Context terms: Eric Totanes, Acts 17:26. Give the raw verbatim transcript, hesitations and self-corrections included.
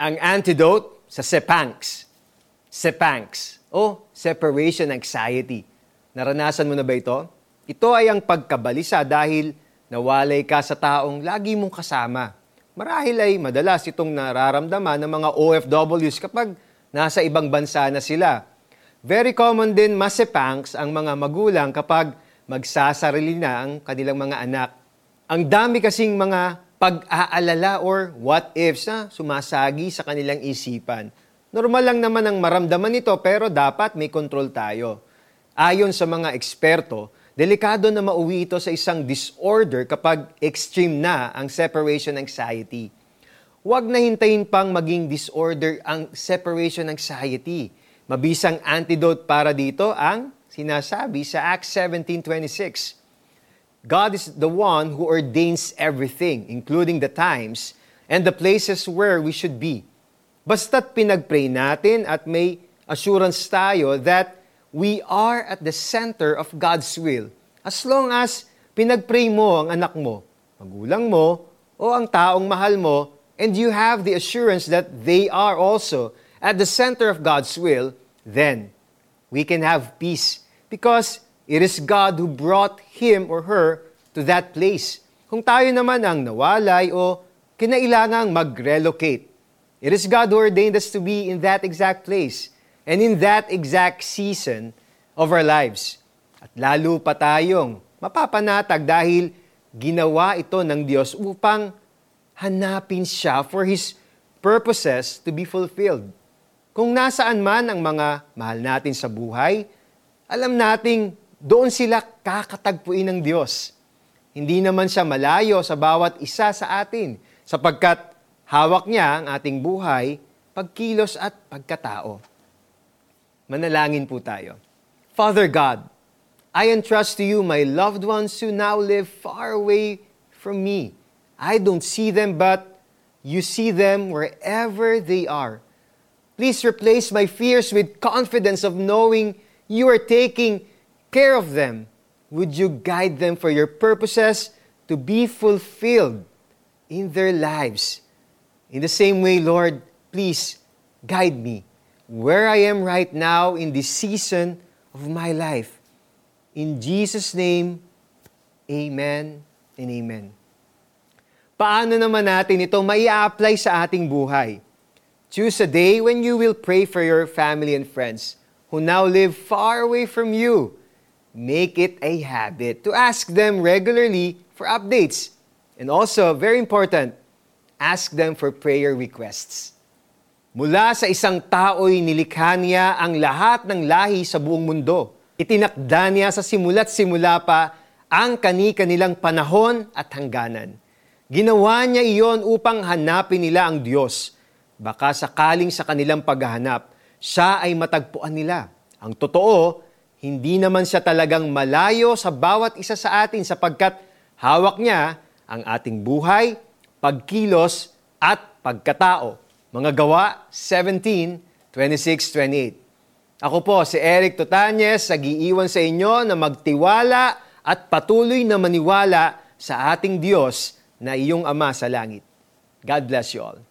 ang antidote sa sepangs. Sepangs o separation anxiety. Naranasan mo na ba ito? Ito ay ang pagkabalisa dahil nawalay ka sa taong lagi mong kasama. Marahil ay madalas itong nararamdaman ng mga O F Ws kapag nasa ibang bansa na sila. Very common din masepangs ang mga magulang kapag magsasarili na ang kanilang mga anak. Ang dami kasing mga pag-aalala or what ifs na sumasagi sa kanilang isipan. Normal lang naman ang maramdaman nito pero dapat may control tayo. Ayon sa mga eksperto, delikado na mauwi ito sa isang disorder kapag extreme na ang separation anxiety. Huwag na hintayin pang maging disorder ang separation anxiety. Mabisang antidote para dito ang sinasabi sa Acts seventeen twenty-six. God is the one who ordains everything, including the times and the places where we should be. Basta't pinagpray natin at may assurance tayo that we are at the center of God's will. As long as pinagpray mo ang anak mo, magulang mo, o ang taong mahal mo, and you have the assurance that they are also at the center of God's will, then we can have peace because it is God who brought him or her to that place. Kung tayo naman ang nawalay o kinailangang mag-relocate, it is God who ordained us to be in that exact place and in that exact season of our lives. At lalo pa tayong mapapanatag dahil ginawa ito ng Diyos upang hanapin siya for His purposes to be fulfilled. Kung nasaan man ang mga mahal natin sa buhay, alam nating doon sila kakatagpuin ng Diyos. Hindi naman siya malayo sa bawat isa sa atin sapagkat hawak niya ang ating buhay, pagkilos at pagkatao. Manalangin po tayo. Father God, I entrust to you my loved ones who now live far away from me. I don't see them but you see them wherever they are. Please replace my fears with confidence of knowing you are taking care of them. Would you guide them for your purposes to be fulfilled in their lives? In the same way, Lord, please guide me where I am right now in this season of my life. In Jesus' name, amen and amen. Paano naman natin ito mai-apply sa ating buhay? Choose a day when you will pray for your family and friends who now live far away from you. Make it a habit to ask them regularly for updates. And also, very important, ask them for prayer requests. Mula sa isang tao'y nilikha niya ang lahat ng lahi sa buong mundo. Itinakda niya sa simula't simula pa ang kani-kanilang panahon at hangganan. Ginawa niya iyon upang hanapin nila ang Diyos. Baka sakaling sa kanilang paghahanap, siya ay matagpuan nila. Ang totoo, hindi naman siya talagang malayo sa bawat isa sa atin sapagkat hawak niya ang ating buhay, pagkilos at pagkatao. Mga Gawa seventeen twenty-six to twenty-eight. Ako po si Eric Totanes, nag-iiwan sa inyo na magtiwala at patuloy na maniwala sa ating Diyos na iyong Ama sa langit. God bless you all.